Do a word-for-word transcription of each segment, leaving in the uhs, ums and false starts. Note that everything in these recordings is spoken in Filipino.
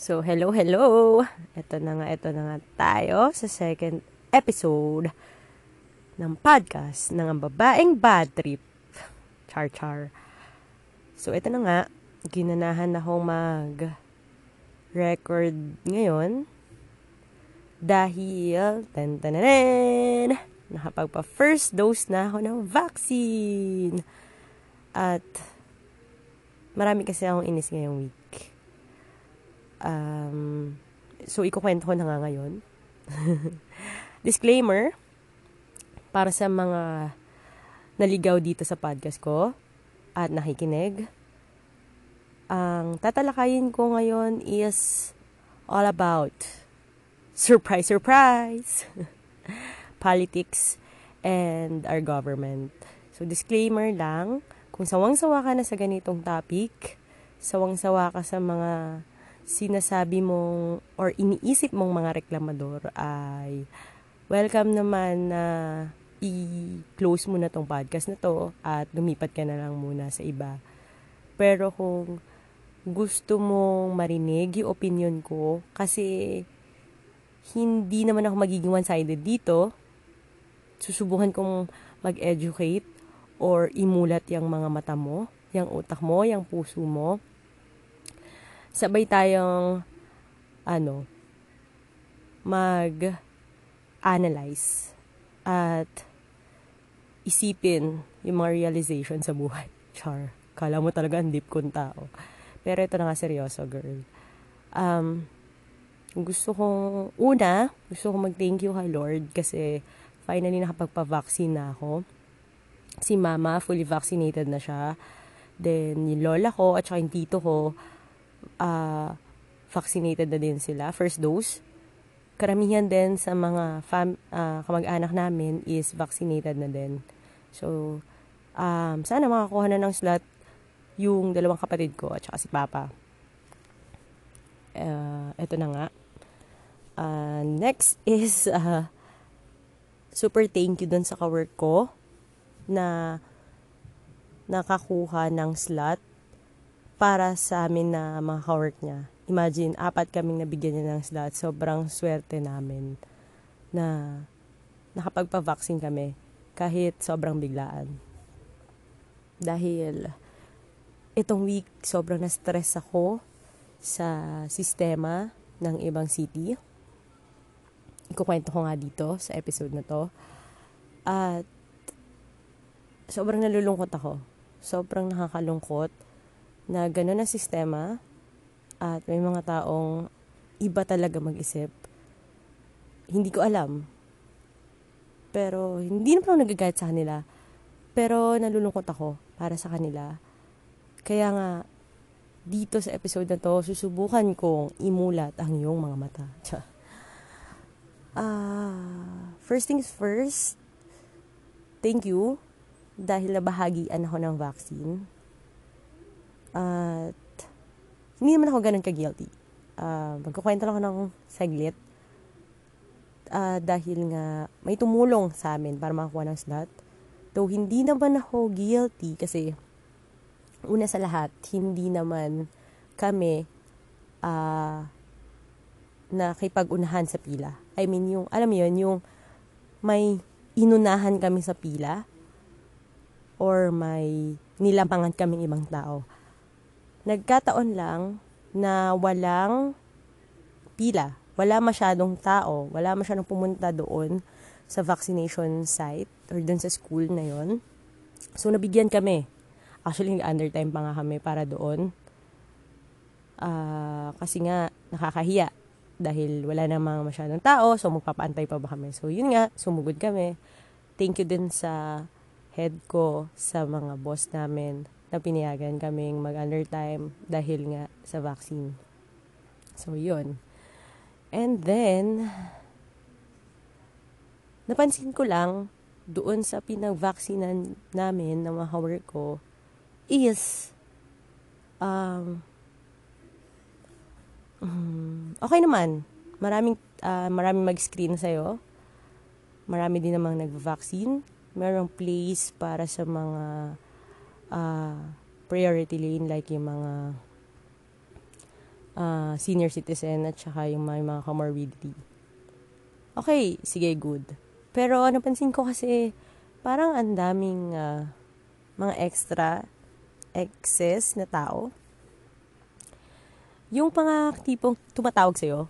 So, hello, hello! Ito na nga, ito na nga tayo sa second episode ng podcast ng Ang Babaeng Bad Trip. Char, char. So, ito na nga, ginanahan akong mag-record ngayon dahil, tan tan tan nakapagpa-first dose na ako ng vaccine. At marami kasi akong inis ngayong week. Um, so, ikukwento ko na nga ngayon. Disclaimer, para sa mga naligaw dito sa podcast ko at nakikinig, ang tatalakayin ko ngayon is all about surprise, surprise! Politics and our government. So, disclaimer lang, kung sawang-sawa ka na sa ganitong topic, sawang-sawa ka sa mga sinasabi mong or iniisip mong mga reklamador, ay welcome naman na uh, i-close muna tong podcast na to at lumipat ka na lang muna sa iba. Pero kung gusto mong marinig yung opinion ko, kasi hindi naman ako magiging one-sided dito, susubukan kong mag-educate or imulat yung mga mata mo, yung utak mo, yung puso mo. Sabay tayong, ano, mag-analyze at isipin yung mga realization sa buhay. Char, kala mo talaga ang deep kong tao. Pero ito na nga seryoso, girl. Um, gusto kong, una, gusto kong mag-thank you kay Lord kasi finally, nakapagpa-vaccine na ako. Si mama, fully vaccinated na siya. Then, yung lola ko at saka yung tito ko, uh, vaccinated na din sila. First dose. Karamihan din sa mga fam- uh, kamag-anak namin is vaccinated na din. So, um, sana makakuha na ng slot yung dalawang kapatid ko at saka si papa. Uh, ito na nga. Uh, next is... Uh, super thank you dun sa kawork ko na nakakuha ng slot para sa amin na mga kawork niya. Imagine, apat kaming nabigyan niya ng slot. Sobrang swerte namin na nakapagpa-vaccine kami kahit sobrang biglaan. Dahil itong week, sobrang na-stress ako sa sistema ng ibang city. Ikukwento ko nga dito sa episode na to. At sobrang nalulungkot ako. Sobrang nakakalungkot na gano'n ang sistema at may mga taong iba talaga mag-isip. Hindi ko alam. Pero hindi na pala nag-guide sa kanila. Pero nalulungkot ako para sa kanila. Kaya nga, dito sa episode na to, susubukan kong imulat ang iyong mga mata. Tsa. Uh, first things first, thank you dahil nabahagian ako ng vaccine. At hindi naman ako ganun ka-guilty. Uh, magkukwento lang ako ng saglit. Uh, dahil nga may tumulong sa amin para makakuha ng slot. Though hindi naman ako guilty kasi una sa lahat, hindi naman kami uh, nakipag-unahan sa pila. I mean, yung, alam mo yun, yung may inunahan kami sa pila or may nilampangan kaming ibang tao. Nagkataon lang na walang pila. Wala masyadong tao. Wala masyadong pumunta doon sa vaccination site or doon sa school na yun. So, nabigyan kami. Actually, nag-undertime pa nga kami para doon. Uh, kasi nga, nakakahiya. Dahil wala namang masyadong tao, so magpapaantay pa ba kami? So, yun nga, sumugod kami. Thank you din sa head ko, sa mga boss namin, na pinayagan kaming mag-undertime dahil nga sa vaccine. So, yun. And then, napansin ko lang, doon sa pinag-vaccinan namin ng mga kawork ko, is, um, okay naman. Maraming, uh, maraming mag-screen sa'yo. Marami din namang nag-vaccine. merong place para sa mga uh, priority lane like yung mga uh, senior citizen at saka yung may mga comorbidity. Okay, sige, good. Pero napansin ko kasi parang ang daming uh, mga extra, excess na tao. Yung mga tipong tumatawag sa'yo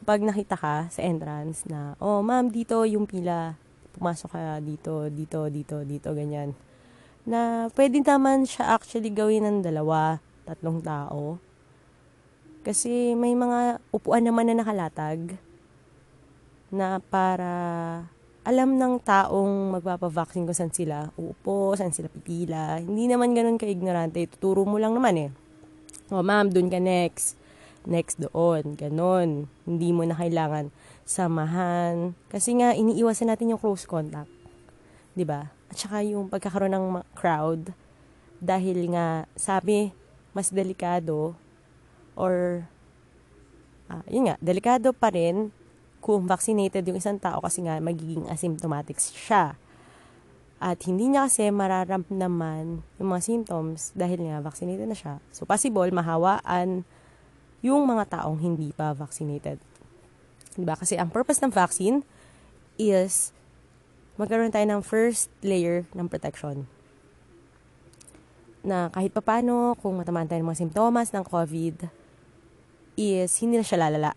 kapag nakita ka sa entrance na, oh, ma'am, dito yung pila. Pumasok ka dito, dito, dito, dito, ganyan. Na pwede naman siya actually gawin ng dalawa, tatlong tao. Kasi may mga upuan naman na nakalatag na para alam ng taong magpapavaksin kung saan sila uupo, saan sila pipila. Hindi naman ganun ka-ignorante. Tuturo mo lang naman eh. O, ma'am, dun ka next. Next doon. Ganon. Hindi mo na kailangan samahan. Kasi nga, iniiwasan natin yung close contact. Diba? At saka yung pagkakaroon ng crowd. Dahil nga, sabi, mas delikado or, ah, yun nga, delikado pa rin kung vaccinated yung isang tao kasi nga, magiging asymptomatic siya. At hindi niya kasi mararamdaman yung mga symptoms dahil nga, vaccinated na siya. So, possible, mahawaan yung mga taong hindi pa vaccinated. Diba? Kasi ang purpose ng vaccine is magkaroon tayo ng first layer ng protection. Na kahit papano, kung matamaan tayo ng mga simptomas ng COVID, is hindi na siya lalala.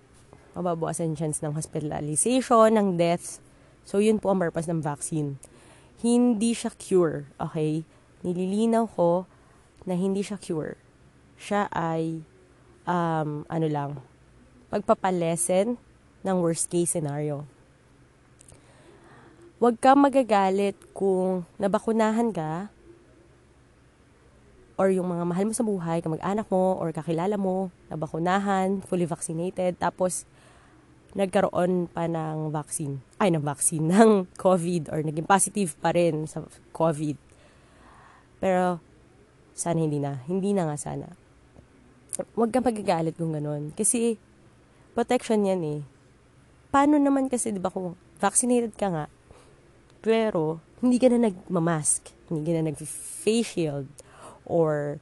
Mababawasan yung chance ng hospitalization, ng deaths. So, yun po ang purpose ng vaccine. Hindi siya cure, okay? Nililinaw ko na hindi siya cure. Siya ay Um, ano lang, pagpapalesen ng worst case scenario. Huwag kang magagalit kung nabakunahan ka or yung mga mahal mo sa buhay, kamag-anak mo or kakilala mo, nabakunahan, fully vaccinated, tapos nagkaroon pa ng vaccine. Ay, ng vaccine, ng COVID or naging positive pa rin sa COVID. Pero, sana hindi na. Hindi na nga sana. Huwag kang pagagalit kung ganun. Kasi, protection yan eh. Paano naman kasi, di ba, kung vaccinated ka nga, pero, hindi ka na nagmamask, hindi ka na nag-face shield, or,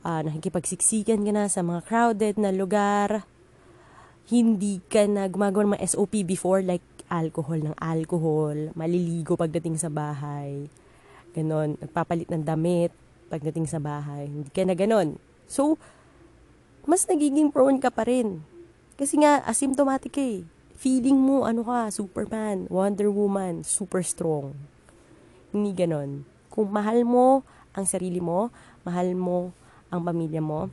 uh, nakikipagsiksikan ka na sa mga crowded na lugar, hindi ka na gumagawa ng mga S O P before, like, alcohol ng alcohol, maliligo pagdating sa bahay, ganun, nagpapalit ng damit pagdating sa bahay, hindi ka na ganun. So, mas nagiging prone ka pa rin. Kasi nga, asymptomatic eh. Feeling mo, ano ka, Superman, Wonder Woman, super strong. Hindi ganon. Kung mahal mo ang sarili mo, mahal mo ang pamilya mo,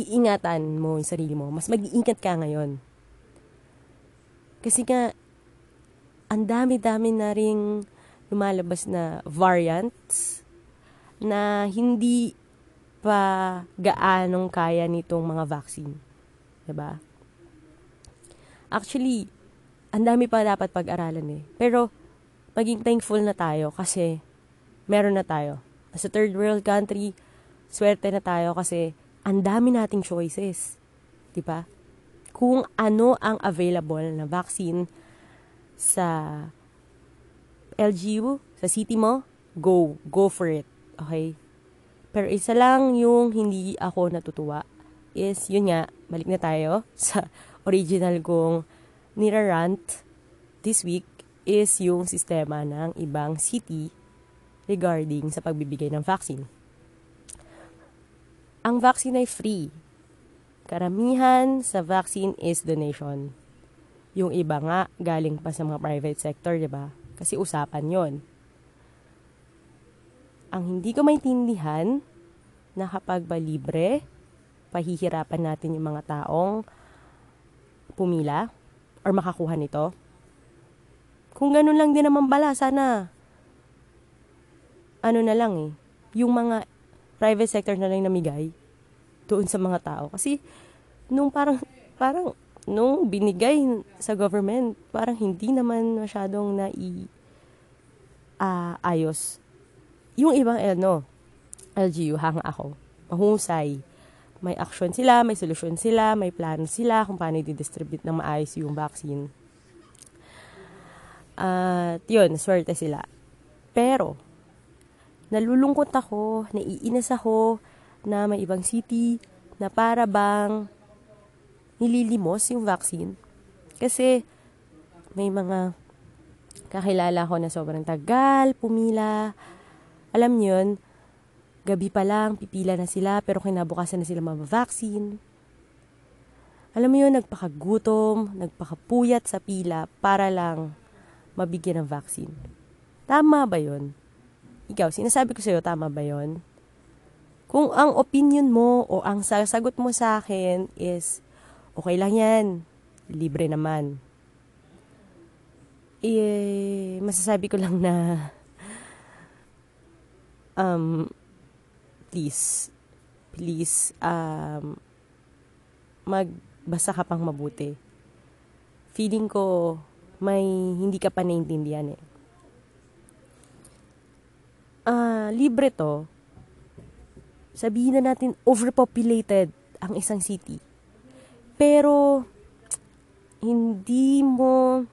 iingatan mo yung sarili mo. Mas mag-iingat ka ngayon. Kasi nga, ang dami-dami na rin lumalabas na variants na hindi pa gaanong kaya nitong mga vaccine. Diba? Actually, ang dami pa dapat pag-aralan eh. Pero, maging thankful na tayo kasi meron na tayo. As a third world country, swerte na tayo kasi ang dami nating choices. Diba? Kung ano ang available na vaccine sa L G U, sa city mo, go. Go for it. Okay? Pero isa lang yung hindi ako natutuwa is, yun nga, balik na tayo sa original kong nirarant this week is yung sistema ng ibang city regarding sa pagbibigay ng vaccine. Ang vaccine ay free. Karamihan sa vaccine is donation. Yung iba nga, galing pa sa mga private sector, diba? Kasi usapan yon. Ang hindi ko maintindihan na kapag ba libre, pahihirapan natin yung mga taong pumila or makakuha nito. Kung ganun lang din naman bala, sana ano na lang eh, yung mga private sector na lang namigay doon sa mga tao. Kasi nung parang, parang nung binigay sa government, parang hindi naman masyadong nai uh, ayos. Yung ibang, ano, L G U, hanga ako, mahusay. May action sila, may solusyon sila, may plano sila kung paano i-distribute ng maayos yung vaccine. At uh, yun, swerte sila. Pero, nalulungkot ako, naiinis ako na may ibang city na para bang nililimos yung vaccine. Kasi may mga kakilala ko na sobrang tagal, pumila. Alam niyo yun, gabi pa lang, pipila na sila, pero kinabukasan na sila mabavaccine. Alam mo yun, nagpakagutom, nagpakapuyat sa pila para lang mabigyan ng vaccine. Tama ba yun? Ikaw, sinasabi ko sa'yo, tama ba yun? Kung ang opinion mo o ang sasagot mo sa akin is, okay lang yan, libre naman. Eh, masasabi ko lang na, um, please, please, um, magbasa ka pang mabuti. Feeling ko, may hindi ka pa naiintindihan eh. Ah, uh, libre to. Sabihin na natin overpopulated ang isang city. Pero, hindi mo,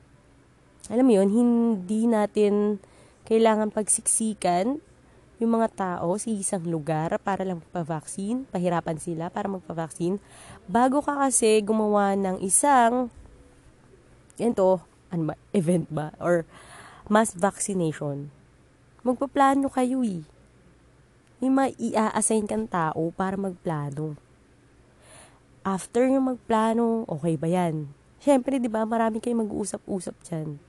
alam mo yun, hindi natin kailangan pagsiksikan yung mga tao sa isang lugar para lang magpavaksin, pahirapan sila para magpavaksin, bago ka kasi gumawa ng isang, yan to, ano ba, event ba, or mass vaccination. Magpaplano kayo eh. May ma-i-assign kang tao para magplano. After yung magplano, okay ba yan? Siyempre, di ba, marami kayong mag-uusap-usap dyan.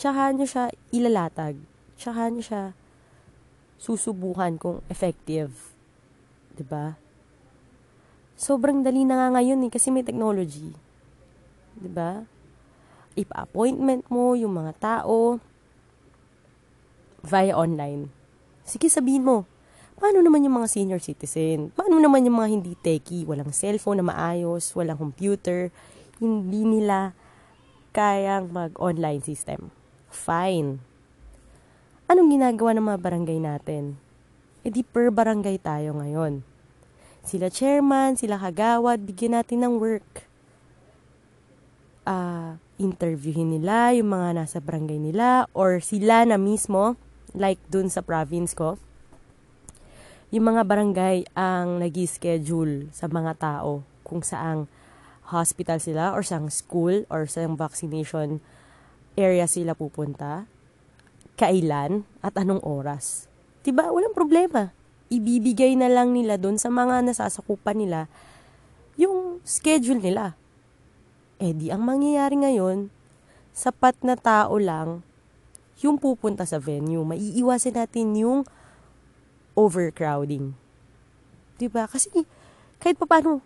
Tsaka nyo siya ilalatag. Tsaka nyo siya susubukan kung effective. Di ba? Sobrang dali na nga ngayon eh, kasi may technology. Di ba? Ipa-appointment mo yung mga tao via online. Sige, sabihin mo, paano naman yung mga senior citizen? Paano naman yung mga hindi techie? Walang cellphone na maayos, walang computer, hindi nila kayang mag-online system. Fine. Anong ginagawa ng mga barangay natin? E di per barangay tayo ngayon. Sila chairman, sila kagawad, bigyan natin ng work. Uh, interviewin nila yung mga nasa barangay nila or sila na mismo. Like dun sa province ko, yung mga barangay ang nag-schedule sa mga tao kung saang hospital sila or saang school or saang vaccination area sila pupunta, kailan at anong oras. Diba? Walang problema. Ibibigay na lang nila dun sa mga nasasakupan nila yung schedule nila. Eh di ang mangyayari ngayon, sapat na tao lang yung pupunta sa venue, maiiwasan natin yung overcrowding. Diba? Kasi kahit pa paano,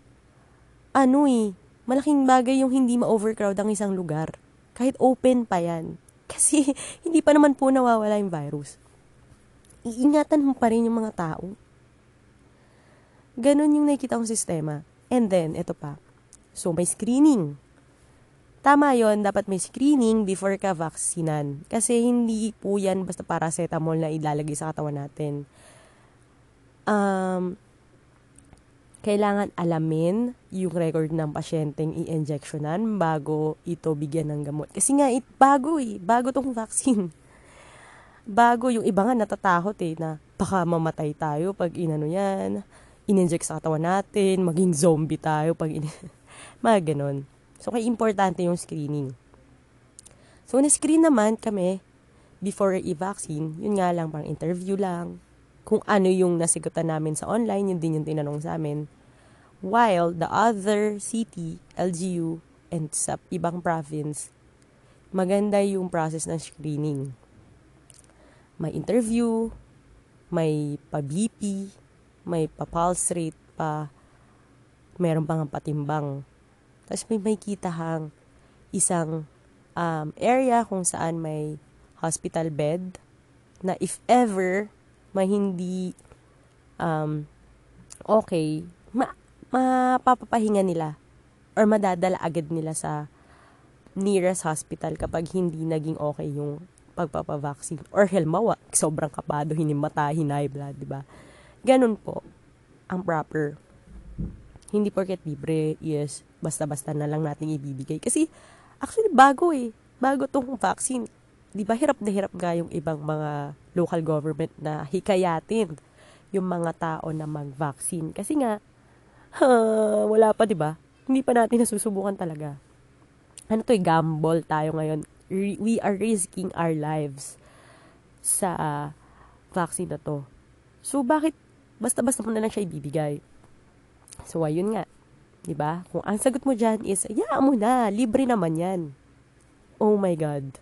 ano eh, malaking bagay yung hindi ma-overcrowd ang isang lugar. Kahit open pa yan. Kasi hindi pa naman po nawawala yung virus. Iingatan mo pa rin yung mga tao. Ganon yung nakikita kong sistema. And then, eto pa. So, may screening. Tama yon, dapat may screening before ka vaksinan. Kasi hindi po yan basta paracetamol na ilalagay sa katawan natin. Um, kailangan alamin yung record ng pasyenteng i-injectionan bago ito bigyan ng gamot. Kasi nga, it, bago eh. Bago tong vaccine. Bago yung iba nga natatakot eh na baka mamatay tayo pag inano yan. In-inject sa katawan natin. Maging zombie tayo pag in... Mga ganon. So, kaya importante yung screening. So, na-screen naman kami before i-vaccine. Yun nga lang, parang interview lang. Kung ano yung nasigutan namin sa online, yun din yung tinanong sa amin. While the other city, L G U, and sa ibang province, maganda yung process ng screening. May interview, may pa-B P, may pa-pulse rate pa, meron pang patimbang. Tapos may makikita hang isang um, area kung saan may hospital bed na if ever may hindi um, okay, ma- mapapapahinga nila or madadala agad nila sa nearest hospital kapag hindi naging okay yung pagpapavaccine. Or halimbawa, sobrang kapado, hinimata, hinayabla, diba? Ganun po ang proper. Hindi porket libre, yes, basta-basta na lang natin ibibigay. Kasi, actually, bago eh. Bago tong vaccine. di ba hirap na hirap nga yung ibang mga local government na hikayatin yung mga tao na mag-vaccine. Kasi nga, uh, wala pa, di ba? Hindi pa natin nasusubukan talaga. Ano to, gamble tayo ngayon. We are risking our lives sa uh, vaccine na to. So, bakit basta-basta mo na lang siya ibibigay? So, ayun nga. Di ba? Kung ang sagot mo dyan is, hayaan mo na, libre naman yan. Oh my God.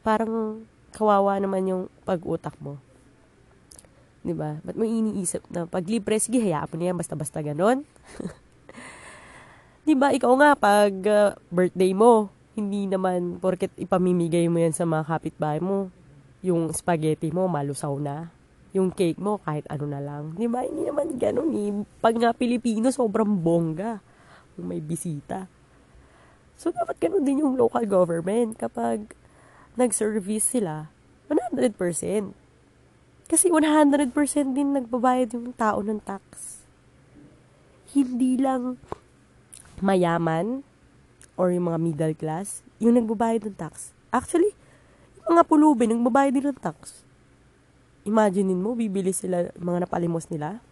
Parang kawawa naman yung pag-utak mo. Di ba? Ba't mo iniisip na pag libre, sige, hayaan mo na yan, basta-basta ganon? Di ba? Ikaw nga, pag uh, birthday mo, hindi naman porket ipamimigay mo yan sa mga kapitbahay mo, yung spaghetti mo, malusaw na. Yung cake mo, kahit ano na lang. Di ba? Hindi naman ganun eh. Pag nga Pilipino, sobrang bongga kung may bisita. So, dapat ganun din yung local government kapag nag-service sila, one hundred percent. Kasi one hundred percent din nagbabayad yung tao ng tax. Hindi lang mayaman or yung mga middle class yung nagbabayad ng tax. Actually, yung mga pulubi, nagbabayad din ng tax. Imaginin mo, bibili sila mga napalimos nila.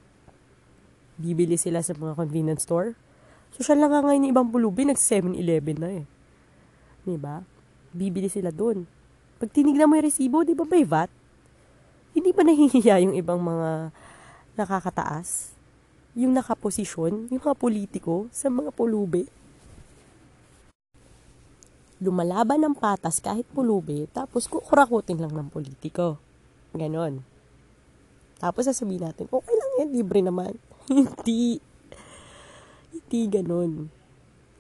Bibili sila sa mga convenience store. So, siya lang nga ngayon yung ibang pulubi, nag-seven eleven na eh. Diba? Bibili sila dun. Pag tinignan mo yung resibo, di ba may V A T? Hindi ba nahihiya yung ibang mga nakakataas? Yung nakaposisyon, yung mga politiko sa mga pulubi. Lumalaban ng patas kahit pulubi, tapos kukurakutin lang ng politiko. Ganon. Tapos sasabihin natin, okay lang yan, libre naman. Hindi. Hindi ganon.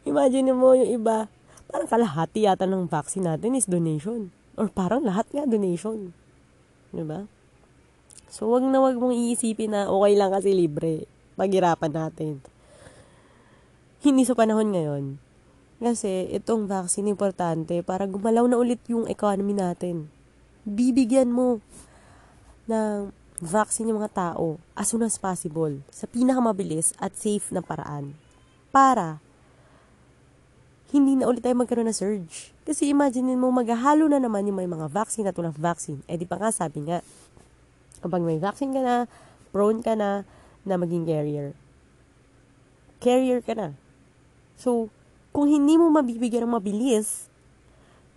Imagine mo yung iba, parang kalahati yata ng vaccine natin is donation. Or parang lahat nga donation. Diba? So, wag na wag mong iisipin na okay lang kasi libre. Paghirapan natin. Hindi sa panahon ngayon. Kasi itong vaccine importante para gumalaw na ulit yung economy natin. Bibigyan mo ng vaccine yung mga tao as soon as possible sa pinakamabilis at safe na paraan para hindi na ulit tayo magkaroon na surge. Kasi imagine mo, maghahalo na naman yung may mga vaccine at walang vaccine. Eh di pa nga sabi nga, kapag may vaccine ka na, prone ka na, na maging carrier. Carrier ka na. So, kung hindi mo mabibigyan ng mabilis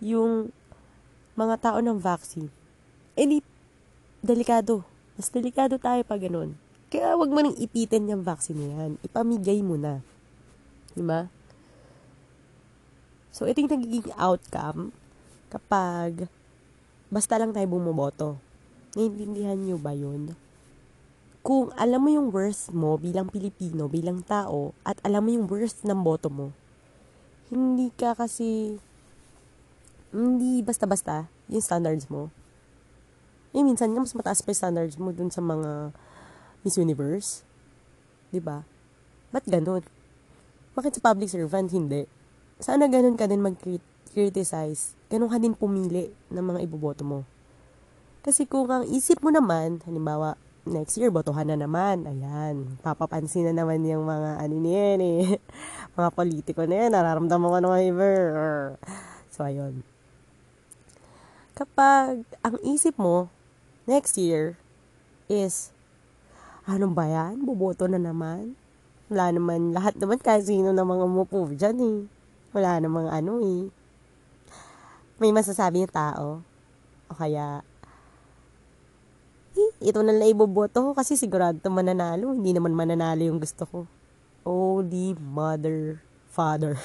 yung mga tao ng vaccine, edi, delikado. Mas delikado tayo pa ganun. Kaya wag mo nang ipitin yung vaccine yan. Ipamigay mo na. Diba? So, ito yung nagiging outcome kapag basta lang tayo bumoboto. Naiintindihan nyo ba yun? Kung alam mo yung worth mo bilang Pilipino, bilang tao, at alam mo yung worth ng boto mo, hindi ka kasi, hindi basta-basta yung standards mo. Eh, minsan nga mas mataas pa yung standards mo dun sa mga Miss Universe. Diba? Ba't ganun? Bakit sa public servant, hindi? Sana ganun ka din mag-criticize. Ganun ka din pumili ng mga iboboto mo. Kasi kung ang isip mo naman, halimbawa, next year, botohan na naman. Ayan, papapansin na naman yung mga ano niyan eh. Mga politiko na yan, nararamdaman ko ng iba. So, ayun. Kapag ang isip mo, next year, is, ano ba yan? Boboto na naman? Wala naman, lahat naman kasi sino na mga umupo dyan eh. Wala namang ano eh. May masasabi yung tao. O kaya, ito na lang iboboto ko kasi sigurado mananalo. Hindi naman mananalo yung gusto ko. Holy mother, father.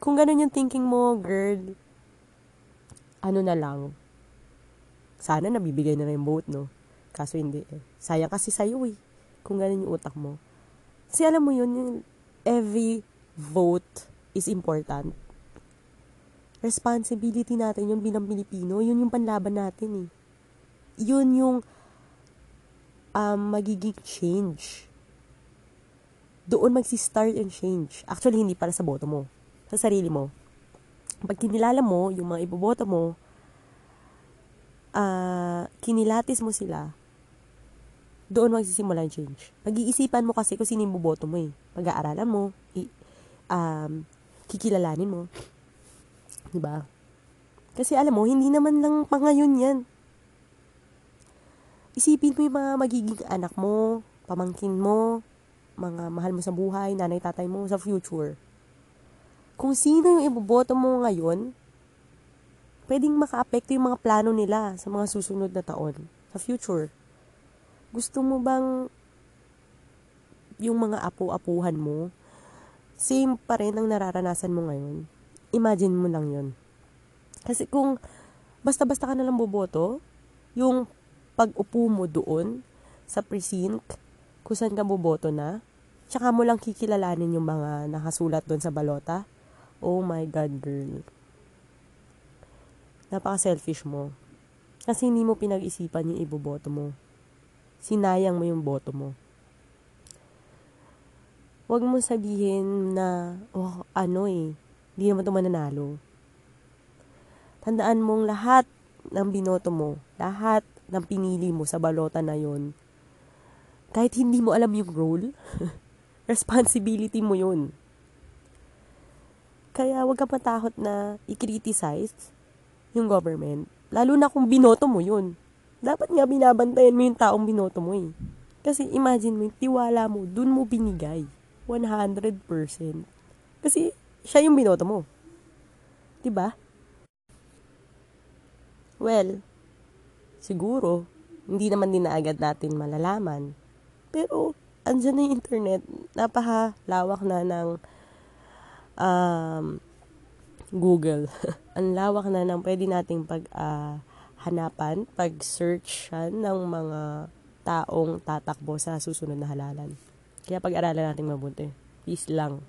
Kung ganun yung thinking mo, girl, ano na lang. Sana nabibigay na yung vote, no? Kaso hindi eh. Sayang kasi sa'yo eh. Kung ganun yung utak mo. Kasi alam mo yun, yung every vote is important. Responsibility natin yung bilang Pilipino. Yun yung panlaban natin eh. Yun yung um, magiging change. Doon magsi-start and change. Actually, hindi para sa boto mo. Sa sarili mo. Pag kinilala mo, yung mga iboboto mo, uh, kinilatis mo sila, doon magsisimula yung change. Pag-iisipan mo kasi kung sino yung boboto mo eh. Pag-aaralan mo, i- um, kikilalanin mo. Diba? Kasi alam mo, hindi naman lang pa ngayon yan. Isipin mo yung mga magiging anak mo, pamangkin mo, mga mahal mo sa buhay, nanay, tatay mo, sa future. Kung sino yung iboboto mo ngayon, pwedeng makaapekto yung mga plano nila sa mga susunod na taon, sa future. Gusto mo bang yung mga apo-apuhan mo, same pa rin ang nararanasan mo ngayon? Imagine mo lang yun. Kasi kung basta-basta ka nalang boboto, yung pag-upo mo doon sa precinct, kung saan ka boboto na, tsaka mo lang kikilalanin yung mga nakasulat doon sa balota, oh my God, girl. Napaka-selfish mo. Kasi hindi mo pinag-isipan yung iboboto mo. Sinayang mo yung boto mo. Huwag mo sabihin na, oh, ano eh, hindi naman ito mananalo. Tandaan mong lahat ng binoto mo, lahat ng pinili mo sa balota na yon, kahit hindi mo alam yung role, responsibility mo yun. Kaya huwag ka matakot na i-criticize yung government, lalo na kung binoto mo yun. Dapat nga binabantayan mo yung taong binoto mo eh. Kasi imagine mo, tiwala mo, dun mo binigay. one hundred percent. Kasi siya yung binoto mo. Diba? Well, siguro, hindi naman din na agad natin malalaman. Pero, andyan na yung internet, napakalawak na ng um, Google. Ang lawak na ng pwede nating paghanapan, uh, pag-searchan ng mga taong tatakbo sa susunod na halalan. Kaya pag-aralan natin mabuti. Peace lang.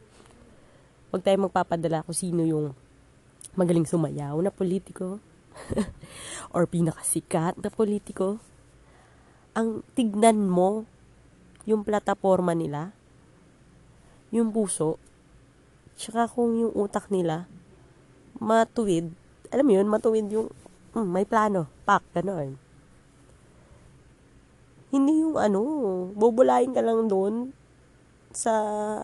Huwag tayong magpapadala kung sino yung magaling sumayaw na politiko. Or pinakasikat na politiko. Ang tignan mo yung plataforma nila, yung puso, tsaka kung yung utak nila matuwid, alam mo yun, matuwid yung mm, may plano, pak, gano'n. Hindi yung ano, bubulain ka lang doon sa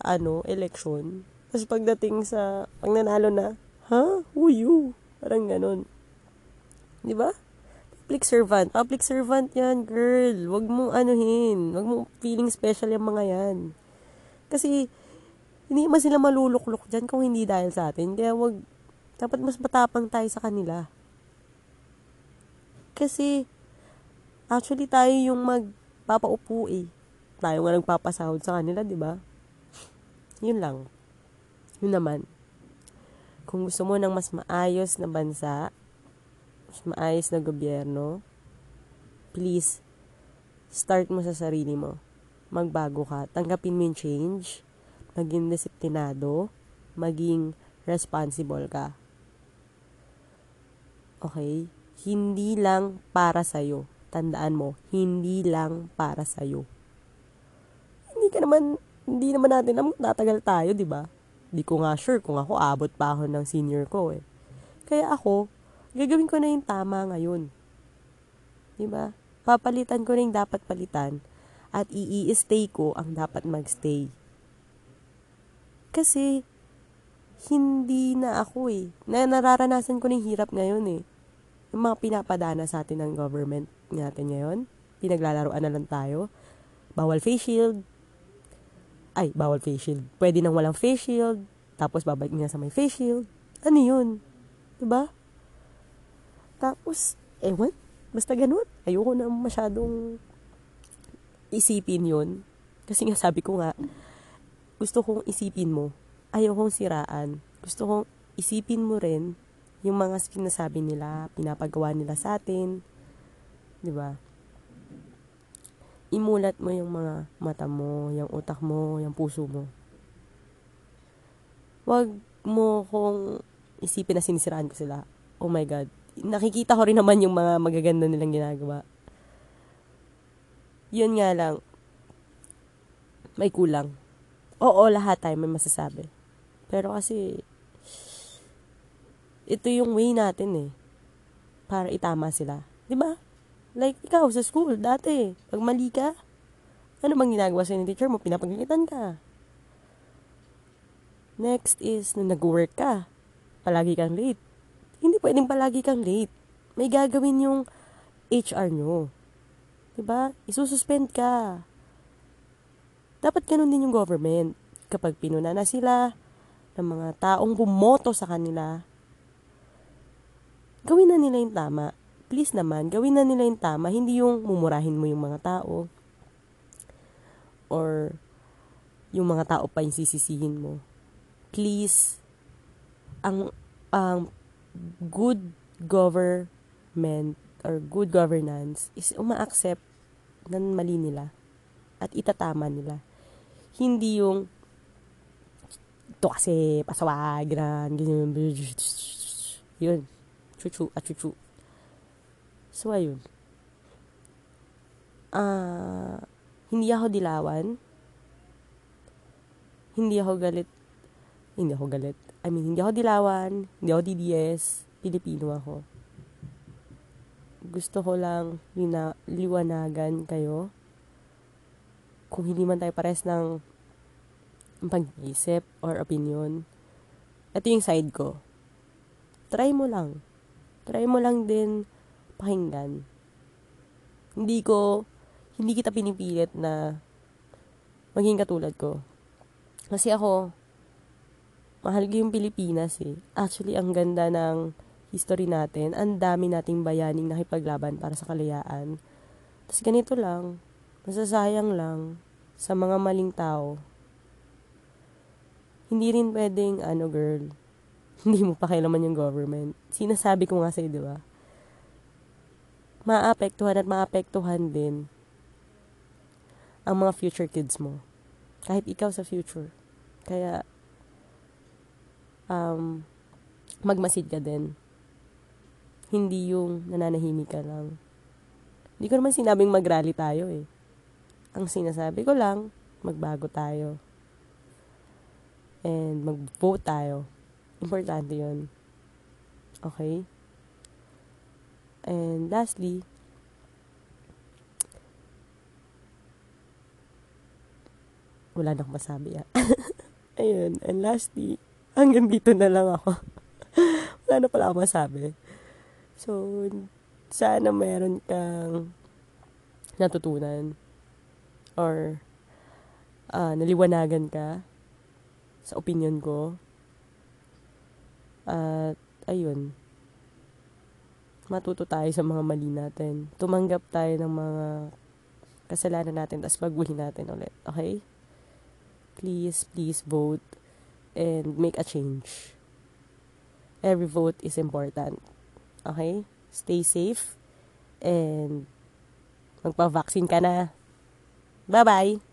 ano, election, tapos pagdating sa pag nanalo na, ha? Huh? Who you? Parang gano'n. Di ba? Public servant. Public servant yan, girl. Huwag mong anuhin. Huwag mong feeling special yung mga yan. Kasi, hindi man sila maluluklok dyan kung hindi dahil sa atin. Kaya wag, dapat mas matapang tayo sa kanila. Kasi, actually, tayo yung magpapaupo eh. Tayo nga nagpapasahod sa kanila, di ba? Yun lang. Yun naman. Kung gusto mo ng mas maayos na bansa, mas maayos na gobyerno, please, start mo sa sarili mo. Magbago ka. Tanggapin mo yung change. Maging disiplinado. Maging responsible ka. Okay? Hindi lang para sa'yo. Tandaan mo, hindi lang para sa'yo. Hindi ka naman, hindi naman natin naman tatagal tayo, di ba? Di ko nga sure kung ako abot pa ako ng senior ko eh. Kaya ako, gagawin ko na yung tama ngayon. Diba? Papalitan ko na yung dapat palitan at i-stay ko ang dapat magstay. Kasi, hindi na ako eh. Na nararanasan ko na hirap ngayon eh. Yung mga pinapadana sa atin ng government natin ngayon, pinaglalaroan na lang tayo. Bawal face shield. Ay, bawal face shield. Pwede nang walang face shield. Tapos babalik niya sa may face shield. Ano yun? Diba? Tapos, ewan, basta ganun. Ayoko na masyadong isipin yun. Kasi nga sabi ko nga, gusto kong isipin mo. Ayokong siraan. Gusto kong isipin mo rin yung mga sinasabi nila, pinapagawa nila sa atin. Diba? Imulat mo yung mga mata mo, yung utak mo, yung puso mo. Huwag mo kong isipin na sinisiraan ko sila. Oh my God. Nakikita ko rin naman yung mga magaganda nilang ginagawa. Yun nga lang, may kulang. Oo, lahat tayo may masasabi. Pero kasi, ito yung way natin eh. Para itama sila. Diba? Like, ikaw sa school, dati, pag mali ka, ano bang ginagawa sa'yo ng teacher mo? Pinapagalitan ka. Next is, nung nag-work ka, palagi kang late. Hindi pwedeng palagi kang late. May gagawin yung H R nyo. Diba? Isususpend ka. Dapat ganun din yung government. Kapag pinuna na sila ng mga taong bumoto sa kanila, gawin na nila yung tama. Please naman, gawin na nila yung tama. Hindi yung mumurahin mo yung mga tao. Or yung mga tao pa yung sisisihin mo. Please, ang ang good government or good governance is uma-accept ng mali nila at itatama nila. Hindi yung ito kasi pasawagan, ganyan, yun, chuchu, achuchu. So, ayun. Uh, hindi ako dilawan. Hindi ako galit. Hindi ako galit. I mean, hindi ako dilawan, hindi ako D D S, Pilipino ako. Gusto ko lang lina- liwanagan kayo. Kung hindi man tayo pares ng pag-iisip or opinion, ito yung side ko. Try mo lang. Try mo lang din pakinggan. Hindi ko, hindi kita pinipilit na maging katulad ko. Kasi ako, mahal ko yung Pilipinas eh. Actually, ang ganda ng history natin. Ang dami nating bayaning nakipaglaban para sa kalayaan. Tapos ganito lang. Masasayang lang sa mga maling tao. Hindi rin pwedeng, ano girl, hindi mo pakialaman yung government. Sinasabi ko nga sa'yo, di ba? Maapektuhan at maapektuhan din ang mga future kids mo. Kahit ikaw sa future. Kaya, Um, magmasid ka din. Hindi yung nananahimik ka lang. Hindi ko naman sinabing mag-rally tayo eh. Ang sinasabi ko lang, magbago tayo. And mag-vote tayo. Importante yun. Okay? And lastly, wala na akong masabi ah. Ayun. And lastly, hanggang dito na lang ako. Wala na pala ako masabi. So, sana meron kang natutunan or uh, naliwanagan ka sa opinion ko. At, ayun. Matuto tayo sa mga mali natin. Tumanggap tayo ng mga kasalanan natin tapos baguhin natin ulit. Okay? Please, please vote. And make a change. Every vote is important. Okay? Stay safe. And magpa-vaccine ka na. Bye-bye!